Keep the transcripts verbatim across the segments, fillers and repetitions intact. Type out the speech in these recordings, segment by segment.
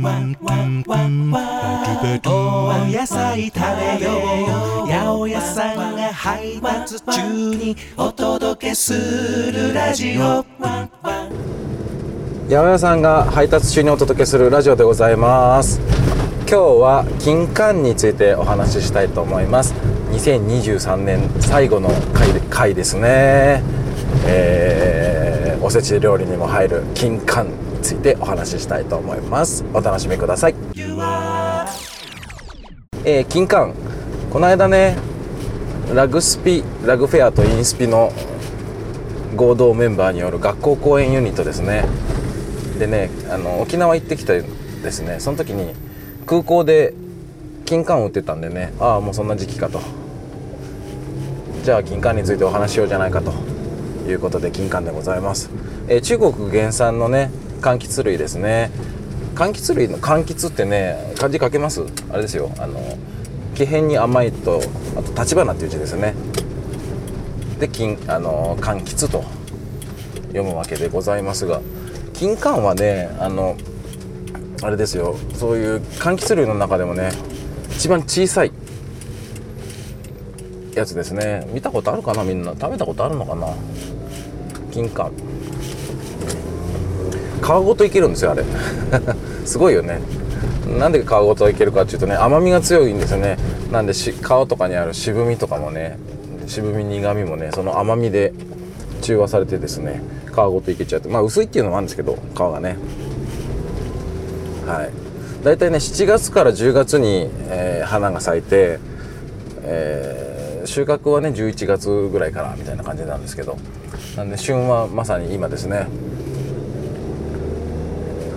お野菜食べよう、八百屋さんが配達中にお届けするラジオ。八百屋さんが配達中にお届けするラジオでございます。今日は金柑についてお話ししたいと思います。にせんにじゅうさんねん最後の 回, で回ですね、えー、おせち料理にも入る金柑についてお話ししたいと思います。お楽しみください。えー、金柑、この間ねラグスピラグフェアとインスピの合同メンバーによる学校公演ユニットですねでねあの沖縄行ってきたですね。その時に空港で金柑を売ってたんでね、ああもうそんな時期かと、じゃあ金柑についてお話しようじゃないかということで金柑でございます。えー、中国原産のね柑橘類ですね。柑橘類の柑橘ってね漢字書けます？あれですよ、あの気変に甘いと、あと立花っていう字ですね。で金あの柑橘と読むわけでございますが、金柑はねあのあれですよ、そういう柑橘類の中でもね一番小さいやつですね。見たことあるかな、みんな食べたことあるのかな。金柑皮ごといけるんですよあれすごいよね。なんで皮ごといけるかっていうとね、甘みが強いんですよね。なんでし皮とかにある渋みとかもね、渋み苦みもね、その甘みで中和されてですね、皮ごといけちゃって、まあ薄いっていうのもあるんですけど、皮がね、はい、だいたいねしちがつからじゅうがつに、えー、花が咲いて、えー、収穫はねじゅういちがつぐらいからみたいな感じなんですけど、なんで旬はまさに今ですね。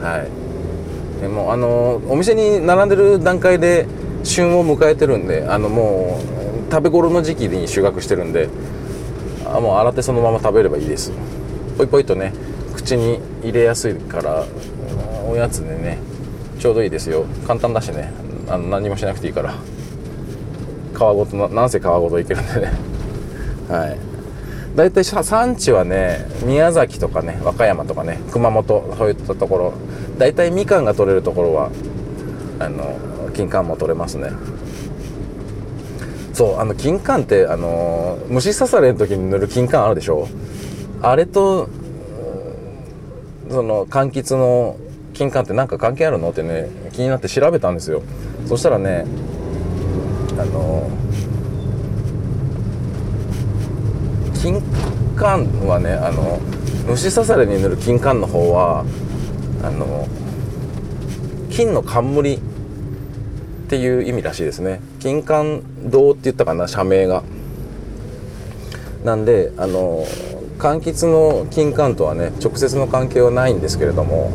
はい、でもあのお店に並んでる段階で旬を迎えてるんで、あのもう食べ頃の時期に収穫してるんで、あもう洗ってそのまま食べればいいです。ポイポイとね口に入れやすいからおやつでねちょうどいいですよ。簡単だしね、あの何もしなくていいから、皮ごとなんせ皮ごといけるんでねはいだいたい産地はね宮崎とかね和歌山とかね熊本、そういったところ、だいたいみかんが取れるところはあの金柑も取れますね。そう、あの金柑ってあの虫刺されの時に塗る金柑あるでしょ、あれとその柑橘の金柑ってなんか関係あるのってね気になって調べたんですよ。そしたらねあの金柑はね、あの虫刺されに塗る金柑の方はあの金の冠っていう意味らしいですね。金柑堂って言ったかな、社名が。なんであの柑橘の金柑とはね直接の関係はないんですけれども、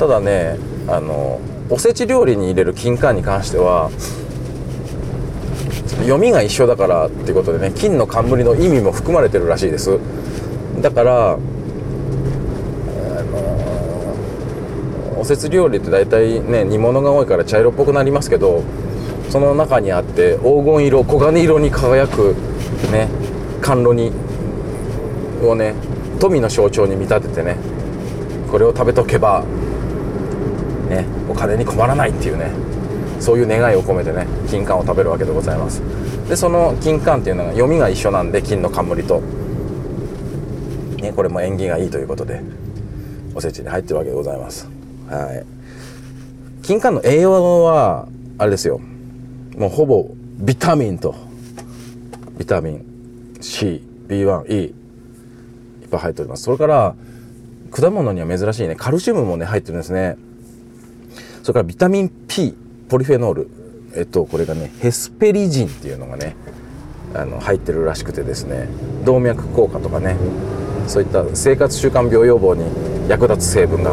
ただねあのおせち料理に入れる金柑に関しては読みが一緒だからっていうことでね、金の冠の意味も含まれてるらしいです。だから、あのー、おせち料理って大体ね煮物が多いから茶色っぽくなりますけど、その中にあって黄金色、黄金色に輝くね甘露煮をね富の象徴に見立ててね、これを食べとけばねお金に困らないっていうね、そういう願いを込めてね金柑を食べるわけでございます。でその金柑っていうのが読みが一緒なんで、金の冠と、ね、これも縁起がいいということでおせちに入ってるわけでございます。はい、金柑の栄養はあれですよ、もうほぼビタミンとビタミン C、ビーワン、E いっぱい入っております。それから果物には珍しいねカルシウムもね入ってるんですね。それからビタミン P、ポリフェノール、えっとこれがねヘスペリジンっていうのがねあの入ってるらしくてですね、動脈硬化とかねそういった生活習慣病予防に役立つ成分が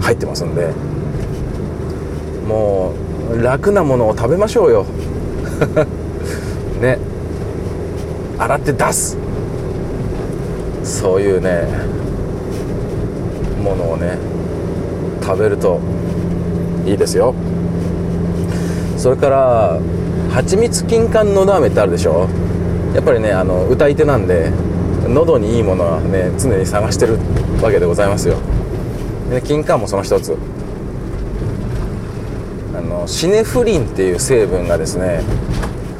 入ってますんで、もう楽なものを食べましょうよね、洗って出すそういうねものをね食べるといいですよ。それから蜂蜜金柑のど飴ってあるでしょ、やっぱりねあの歌い手なんで喉にいいものはね常に探してるわけでございますよ。で金柑もその一つあのシネフリンっていう成分がですね、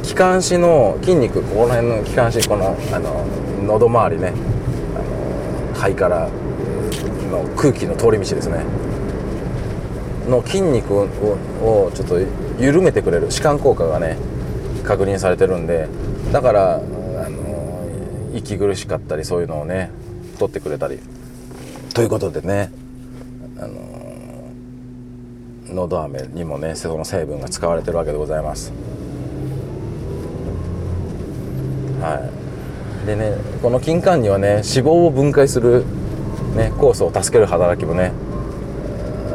気管支の筋肉、ここら辺の気管支、このあの喉周りね、あの肺からの空気の通り道ですねの筋肉 を, をちょっと緩めてくれる弛緩効果がね確認されてるんで、だからあの息苦しかったりそういうのをね取ってくれたりということでね、あののど飴にもねその成分が使われてるわけでございます。はい、でね、この金柑にはね脂肪を分解する、ね、酵素を助ける働きもね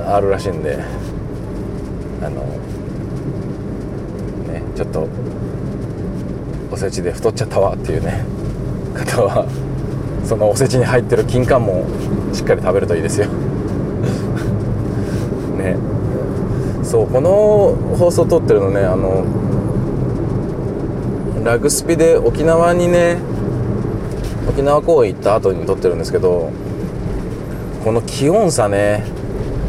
あるらしいんで、あの、ね、ちょっとおせちで太っちゃったわっていうね方はそのおせちに入ってる金柑もしっかり食べるといいですよね。そう、この放送撮ってるのね、あのラグスピで沖縄にね、沖縄公園行った後に撮ってるんですけど、この気温差ね、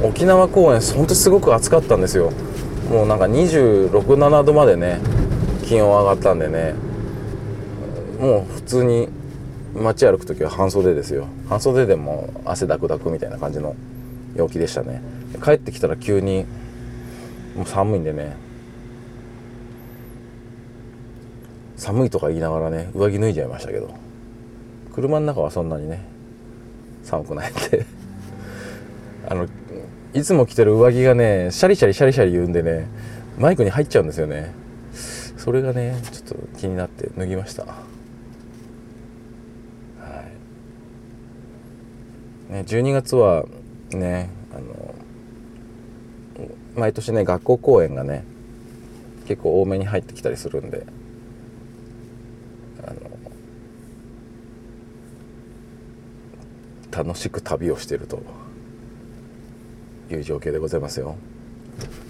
沖縄公園本当すごく暑かったんですよ。もうなんかにじゅうろく、ななどまでね気温上がったんでね、もう普通に街歩くときは半袖ですよ。半袖でも汗ダクダクみたいな感じの陽気でしたね。帰ってきたら急にもう寒いんでね、寒いとか言いながらね上着脱いじゃいましたけど、車の中はそんなにね寒くないんであのいつも着てる上着がねシャリシャリシャリシャリ言うんでねマイクに入っちゃうんですよね。それがねちょっと気になって脱ぎました。はい、ね、じゅうにがつはね、あの毎年ね学校公演がね結構多めに入ってきたりするんで、あの楽しく旅をしているという状況でございますよ。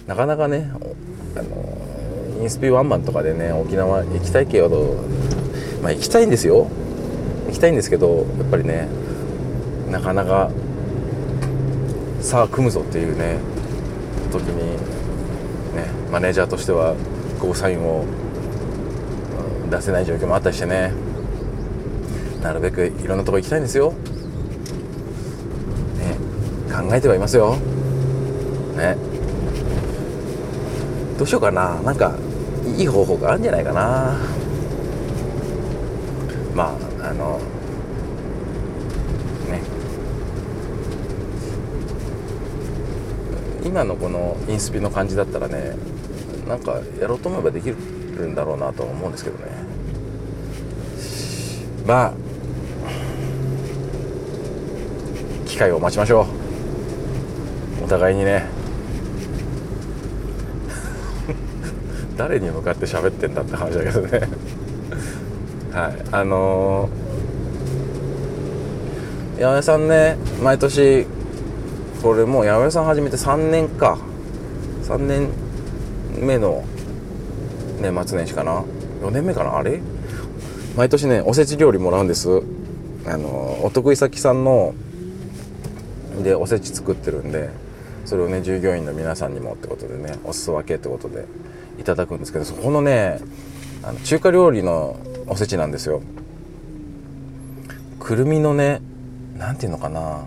なかなかね、あのインスピワンマンとかでね沖縄行きたいけど、まあ行きたいんですよ、行きたいんですけど、やっぱりねなかなかさあ組むぞっていうね時にねマネージャーとしてはゴーサインを出せない状況もあったりしてね、なるべくいろんなとこ行きたいんですよ、ね、考えてはいますよ、ね、どうしようかな、なんかいい方法があるんじゃないかな。まああのね今のこのインスピの感じだったらねなんかやろうと思えばできるるんだろうなと思うんですけどね。まあ機会を待ちましょう。お互いにね誰に向かって喋ってんだって話だけどねはい、あのー、八百さんね毎年これもう八百さん始めてさんねんかさんねんめの年末年始かなよねんめかな、あれ毎年ねおせち料理もらうんです。あのお得意先さんのでおせち作ってるんで、それをね従業員の皆さんにもってことでねお裾分けってことでいただくんですけど、そこのねあの中華料理のおせちなんですよ。くるみのねなんていうのかな、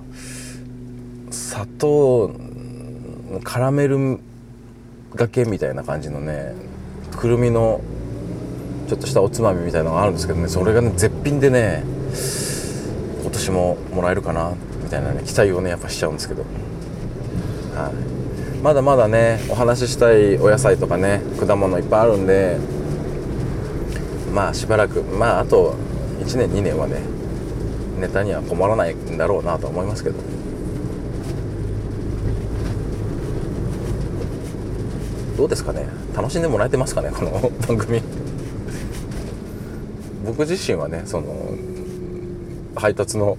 砂糖カラメルがけみたいな感じのねくるみのちょっとしたおつまみみたいなのがあるんですけどね、それがね絶品でね今年ももらえるかなみたいなね期待をねやっぱしちゃうんですけど、はい、まだまだねお話ししたいお野菜とかね果物いっぱいあるんで、まあしばらくまああといちねんにねんはねネタには困らないんだろうなと思いますけど、どうですかね、楽しんでもらえてますかねこの番組僕自身はねその配達の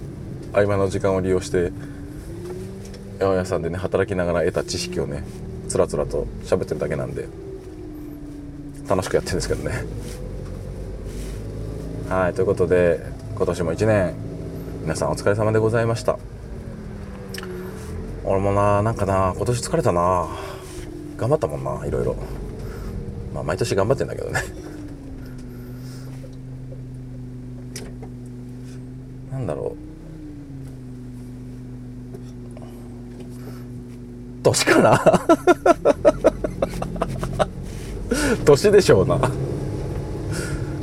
合間の時間を利用して八百屋さんでね働きながら得た知識をねつらつらと喋ってるだけなんで楽しくやってるんですけどねはい、ということで今年もいちねん皆さんお疲れ様でございました。俺もな、なんかな今年疲れたな。頑張ったもんな、いろいろ。まあ毎年頑張ってんだけどね。なんだろう、年かな。年でしょうな。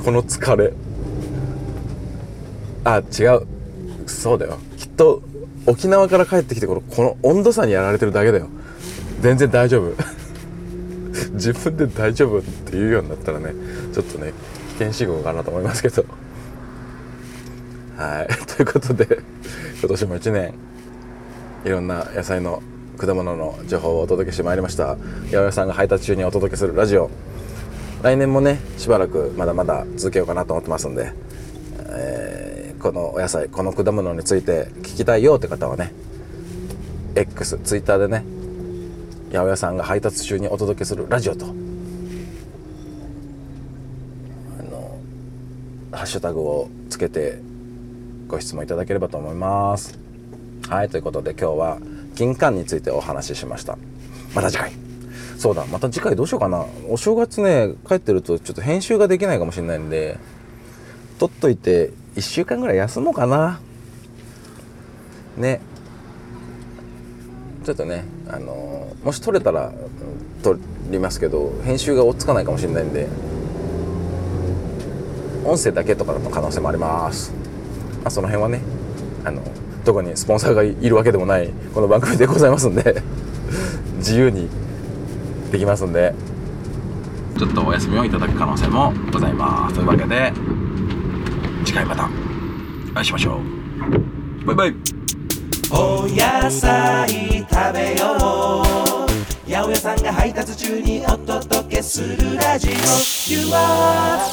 この疲れ。あ、違う、そうだよ、きっと沖縄から帰ってきてこの、この温度差にやられてるだけだよ。全然大丈夫。自分で大丈夫って言うようになったらね、ちょっとね、危険信号かなと思いますけど。はい、ということで、今年もいちねんいろんな野菜の果物の情報をお届けしてまいりました。八百屋さんが配達中にお届けするラジオ、来年もね、しばらくまだまだ続けようかなと思ってますんで、えー、このお野菜、この果物について聞きたいよって方はね、 X、Twitter でね、八百屋さんが配達中にお届けするラジオと、あのハッシュタグをつけてご質問いただければと思います。はい、ということで今日は金柑についてお話ししました。また次回、そうだ、また次回どうしようかな。お正月ね、帰ってるとちょっと編集ができないかもしれないんで、撮っといていっしゅうかんぐらい休もうかなね。ちょっとね、あのー、もし撮れたら撮りますけど、編集が追っつかないかもしれないんで、音声だけとかの可能性もあります。まあ、その辺はね、あの特にスポンサーがいるわけでもないこの番組でございますんで、自由にできますんで、ちょっとお休みをいただく可能性もございます。というわけで次回またお会いしましょう。バイバイ。お野菜食べよう、八百屋さんが配達中にお届けするラジオ。